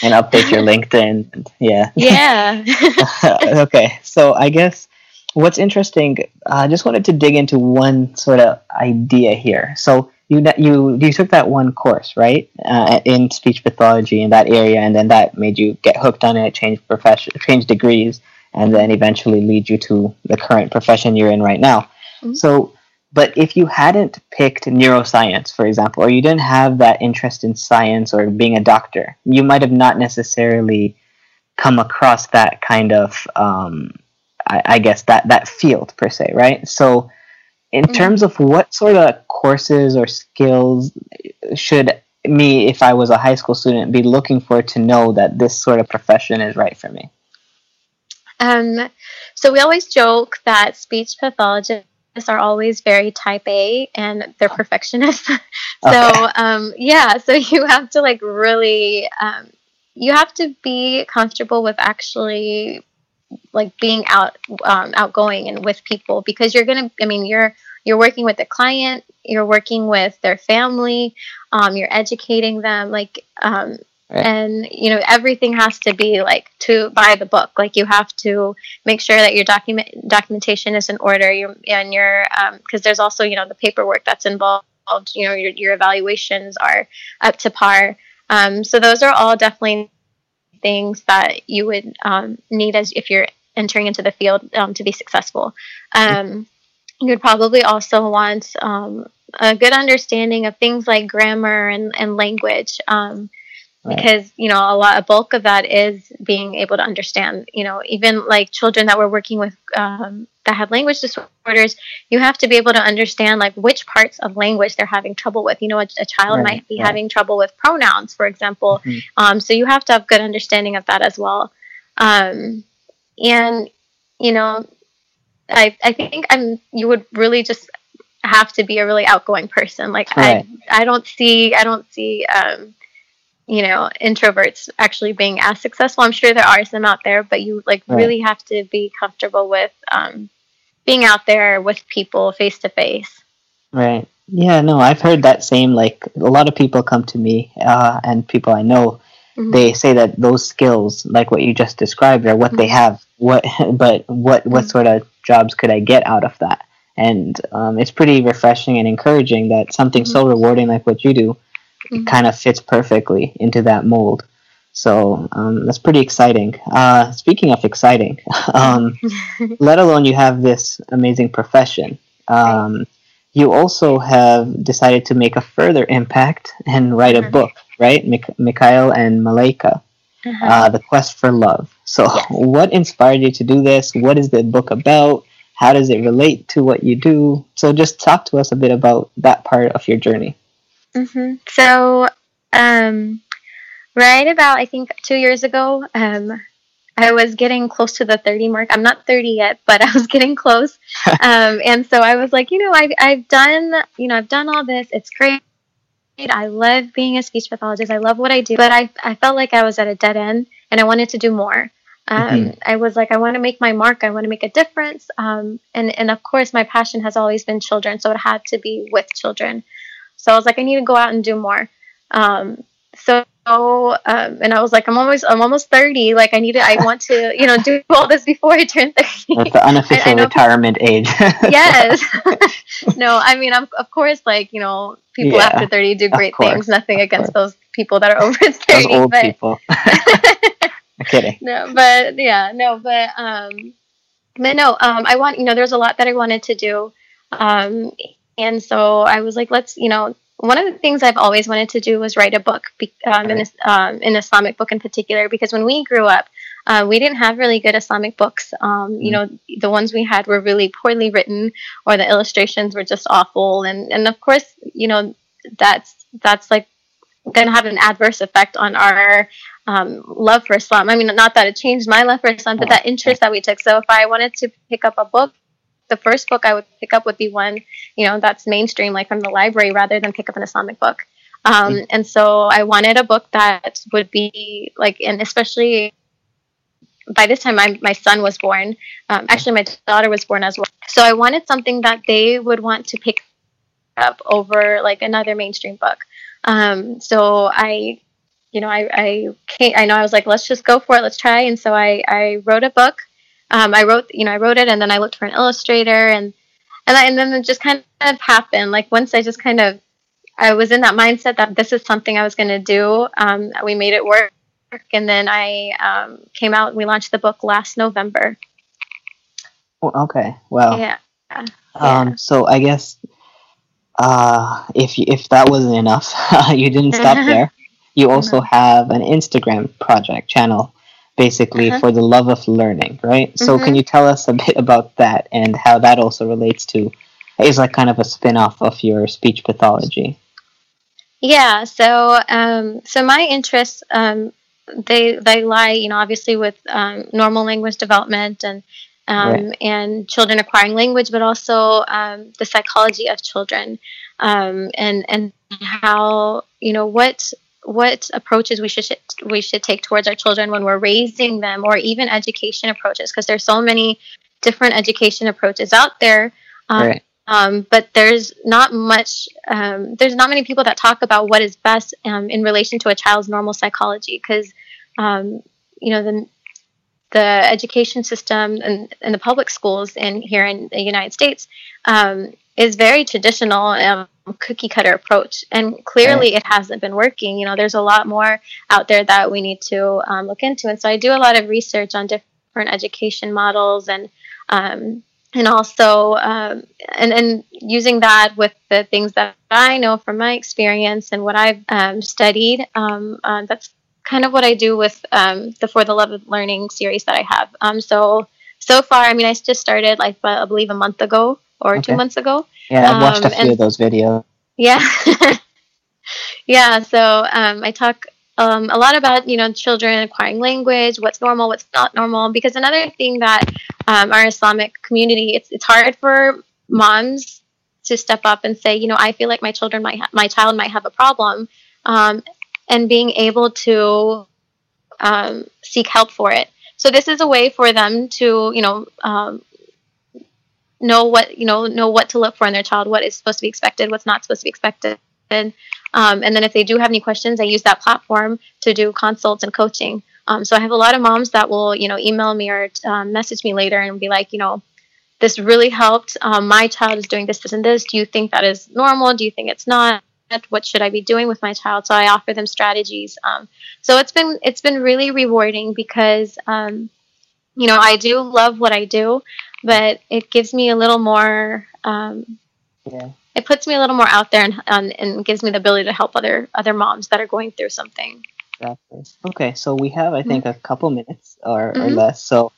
And update your LinkedIn. Yeah. Yeah. Okay. So I guess what's interesting, I uh, just wanted to dig into one sort of idea here. So you you you took that one course, right, uh, in speech pathology in that area, and then that made you get hooked on it, change profession, change degrees, and then eventually lead you to the current profession you're in right now. Mm-hmm. So, but if you hadn't picked neuroscience, for example, or you didn't have that interest in science or being a doctor, you might have not necessarily come across that kind of, um, I, I guess, that, that field per se, right? So in mm-hmm. terms of what sort of courses or skills should me, if I was a high school student, be looking for to know that this sort of profession is right for me? Um, so we always joke that speech pathologists are always very type A and they're perfectionists. so okay. um yeah so you have to like really um you have to be comfortable with actually like being out um outgoing and with people, because you're gonna I mean you're you're working with the client, you're working with their family, um you're educating them, like um Right. And, you know, everything has to be like to by the book. Like you have to make sure that your document documentation is in order. Your and your um, because there's also, you know, the paperwork that's involved. You know, your your evaluations are up to par. Um, so those are all definitely things that you would um, need as if you're entering into the field um, to be successful. Um, you would probably also want um, a good understanding of things like grammar and and language. Um, Because, you know, a lot, a bulk of that is being able to understand, you know, even like children that we're working with um, that have language disorders, you have to be able to understand like which parts of language they're having trouble with. You know, a, a child right, might be right. having trouble with pronouns, for example. Mm-hmm. Um, so you have to have good understanding of that as well. Um, and, you know, I I think I'm you would really just have to be a really outgoing person. Like right. I I don't see I don't see. Um, you know, introverts actually being as successful. I'm sure there are some out there, but you like right. really have to be comfortable with um, being out there with people face to face. Right. Yeah, no, I've heard that same, like a lot of people come to me uh, and people I know, mm-hmm. they say that those skills, like what you just described, are what mm-hmm. they have, What, but what, what mm-hmm. sort of jobs could I get out of that? And um, it's pretty refreshing and encouraging that something mm-hmm. so rewarding like what you do it kind of fits perfectly into that mold. So um, that's pretty exciting. Uh, speaking of exciting, um, let alone you have this amazing profession, um, you also have decided to make a further impact and write a book, right? Mik- Mikaeel and Malaika, uh-huh. uh, The Quest for Love. So yes. What inspired you to do this? What is the book about? How does it relate to what you do? So just talk to us a bit about that part of your journey. Mm-hmm. So, um, right about, I think two years ago, um, I was getting close to the thirty mark. I'm not thirty yet, but I was getting close. um, and so I was like, you know, I've, I've done, you know, I've done all this. It's great. I love being a speech pathologist. I love what I do, but I, I felt like I was at a dead end and I wanted to do more. Um, mm-hmm. I was like, I want to make my mark. I want to make a difference. Um, and, and of course, my passion has always been children. So it had to be with children. So I was like, I need to go out and do more. Um, so, um, and I was like, I'm almost, I'm almost thirty. Like I need to, I want to, you know, do all this before I turn thirty. That's the unofficial I, I know, retirement age. Yes. No, I mean, I'm, of course, like, you know, people yeah, after thirty do great things. Nothing against those people that are over thirty. Those old but... people. I'm kidding. No, but yeah, no, but, um, but no, um, I want, you know, there's a lot that I wanted to do. Um, and so I was like, let's, you know, one of the things I've always wanted to do was write a book, um, in, um, an Islamic book in particular, because when we grew up, uh, we didn't have really good Islamic books. Um, you mm-hmm. know, the ones we had were really poorly written, or the illustrations were just awful. And, and of course, you know, that's, that's like going to have an adverse effect on our, Um, love for Islam. I mean, not that it changed my love for Islam, but that interest that we took. So if I wanted to pick up a book, the first book I would pick up would be one, you know, that's mainstream, like from the library, rather than pick up an Islamic book. Um, and so I wanted a book that would be like, and especially by this time, my, my son was born. Um, actually, my daughter was born as well. So I wanted something that they would want to pick up over like another mainstream book. Um, so I You know, I, I can't, I know I was like, let's just go for it. Let's try. And so I, I wrote a book. Um, I wrote, you know, I wrote it, and then I looked for an illustrator, and, and I, and then it just kind of happened. Like once I just kind of, I was in that mindset that this is something I was going to do. Um, we made it work. And then I, um, came out, and we launched the book last November. Oh, okay. Well, yeah. Um, yeah. So I guess, uh, if, if that wasn't enough, you didn't stop there. You also have an Instagram project channel, basically uh-huh. for the love of learning, right? So uh-huh. can you tell us a bit about that and how that also relates to, is like kind of a spin-off of your speech pathology? Yeah, so um, so my interests, um, they they lie, you know, obviously with um, normal language development and um, right. and children acquiring language, but also um, the psychology of children um, and and how, you know, what... what approaches we should we should take towards our children when we're raising them, or even education approaches, because there's so many different education approaches out there. Um, right. um, but there's not much, um, there's not many people that talk about what is best um, in relation to a child's normal psychology, because, um, you know, the the education system and, and the public schools in here in the United States um, is very traditional. Um, cookie cutter approach, and clearly it hasn't been working. You know, there's a lot more out there that we need to um, look into, and so I do a lot of research on different education models, and um, and also um, and and using that with the things that I know from my experience and what I've um, studied. Um, uh, that's kind of what I do with um, the For the Love of Learning series that I have. Um, so so far, I mean, I just started, like I believe, a month ago. Or okay. two months ago. Yeah, I've watched um, a few and, of those videos. Yeah. yeah, so um, I talk um, a lot about, you know, children acquiring language, what's normal, what's not normal, because another thing that um, our Islamic community, it's it's hard for moms to step up and say, you know, I feel like my children might ha- my child might have a problem, um, and being able to um, seek help for it. So this is a way for them to, you know, um, know what, you know, know what to look for in their child, what is supposed to be expected, what's not supposed to be expected. Um, and then if they do have any questions, I use that platform to do consults and coaching. Um, so I have a lot of moms that will, you know, email me or um, message me later and be like, you know, this really helped. Um, my child is doing this, this, and this. Do you think that is normal? Do you think it's not? What should I be doing with my child? So I offer them strategies. Um, so it's been, it's been really rewarding because, um, you know, I do love what I do. But it gives me a little more, um, yeah. it puts me a little more out there, and um, and gives me the ability to help other other moms that are going through something. Exactly. Okay, so we have, I think, mm-hmm. a couple minutes or, mm-hmm. or less. So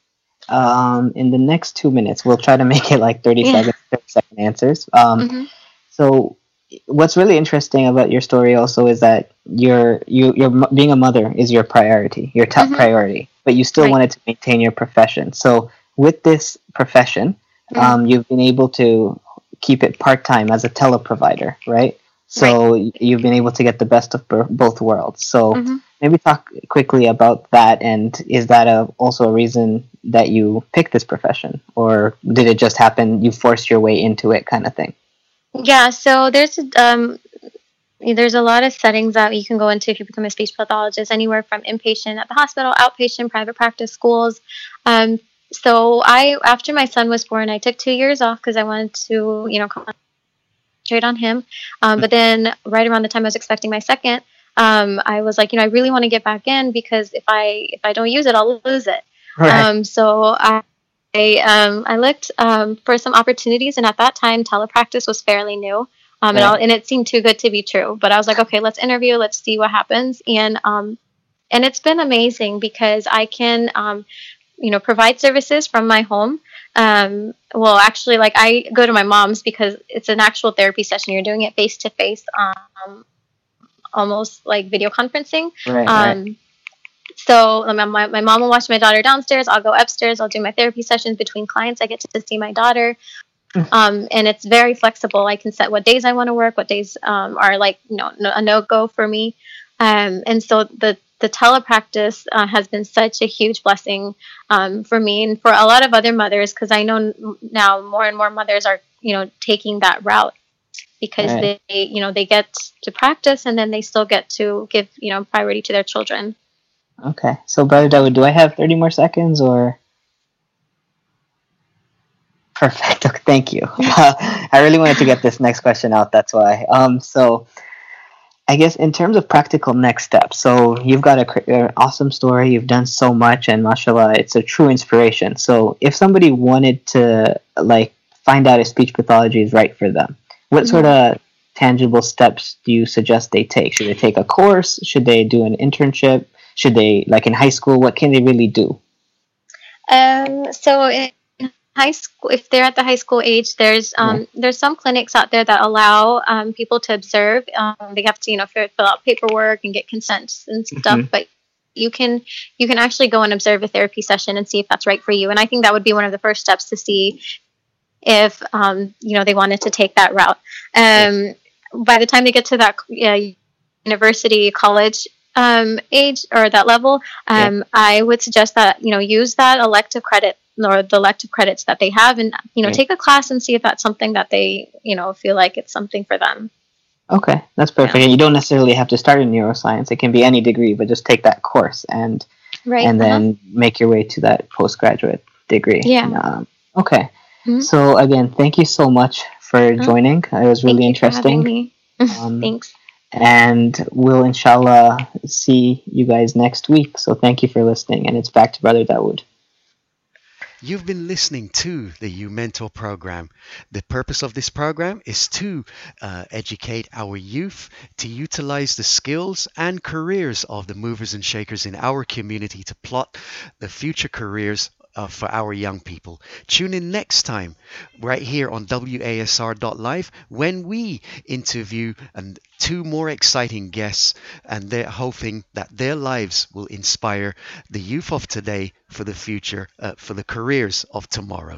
um, in the next two minutes, we'll try to make it like thirty-second yeah. second answers. Um, mm-hmm. So what's really interesting about your story also is that your you your being a mother is your priority, your top mm-hmm. priority, but you still right. wanted to maintain your profession. So with this profession, um, you've been able to keep it part-time as a teleprovider, right? So right. You've been able to get the best of both worlds. So mm-hmm. maybe talk quickly about that. And is that a, also a reason that you picked this profession? Or did it just happen, you forced your way into it kind of thing? Yeah, so there's um, there's a lot of settings that you can go into if you become a speech pathologist, anywhere from inpatient at the hospital, outpatient, private practice, schools. Um, so I, after my son was born, I took two years off because I wanted to, you know, concentrate on him. Um, but then right around the time I was expecting my second, um, I was like, you know, I really want to get back in because if I if I don't use it, I'll lose it. Right. Um, so I. I um I looked um for some opportunities, and at that time telepractice was fairly new, um yeah. and, all, and it seemed too good to be true. But I was like, okay, let's interview, let's see what happens, and um and it's been amazing because I can um you know provide services from my home. Um well, actually, like I go to my mom's because it's an actual therapy session. You're doing it face to face, um almost like video conferencing. Right. Um, right. So my, my mom will watch my daughter downstairs. I'll go upstairs. I'll do my therapy sessions between clients. I get to see my daughter. Um, and it's very flexible. I can set what days I want to work, what days um, are like, you know, no, a no-go for me. Um, and so the, the telepractice uh, has been such a huge blessing um, for me and for a lot of other mothers, because I know now more and more mothers are, you know, taking that route. Because right. they, you know, they get to practice and then they still get to give, you know, priority to their children. Okay, so Brother Dawood, do I have thirty more seconds or? Perfect, okay, thank you. Uh, I really wanted to get this next question out, that's why. Um, so I guess in terms of practical next steps, so you've got a, an awesome story, you've done so much, and mashallah, it's a true inspiration. So if somebody wanted to like find out if speech pathology is right for them, what mm-hmm. sort of tangible steps do you suggest they take? Should they take a course? Should they do an internship? Should they, like in high school, what can they really do? Um, so in high school, if they're at the high school age, there's um, yeah. there's some clinics out there that allow um, people to observe. Um, they have to, you know, fill out paperwork and get consents and stuff, mm-hmm. but you can you can actually go and observe a therapy session and see if that's right for you. And I think that would be one of the first steps to see if um, you know they wanted to take that route. Um, by the time they get to that uh, university, college. Um, age or that level, um, yeah. I would suggest that, you know, use that elective credit or the elective credits that they have and, you know, yeah. take a class and see if that's something that they, you know, feel like it's something for them. Okay, that's perfect. Yeah. And you don't necessarily have to start in neuroscience. It can be any degree, but just take that course and right. and then uh-huh. make your way to that postgraduate degree. Yeah. And, um, okay. Mm-hmm. So, again, thank you so much for joining. Uh-huh. It was really thank interesting. You for having me. Um, Thanks. And we'll, inshallah, see you guys next week. So thank you for listening. And it's back to Brother Dawood. You've been listening to the You Mentor program. The purpose of this program is to uh, educate our youth to utilize the skills and careers of the movers and shakers in our community to plot the future careers Uh, for our young people. Tune in next time right here on W A S R dot life when we interview and two more exciting guests, and they're hoping that their lives will inspire the youth of today for the future, uh, for the careers of tomorrow.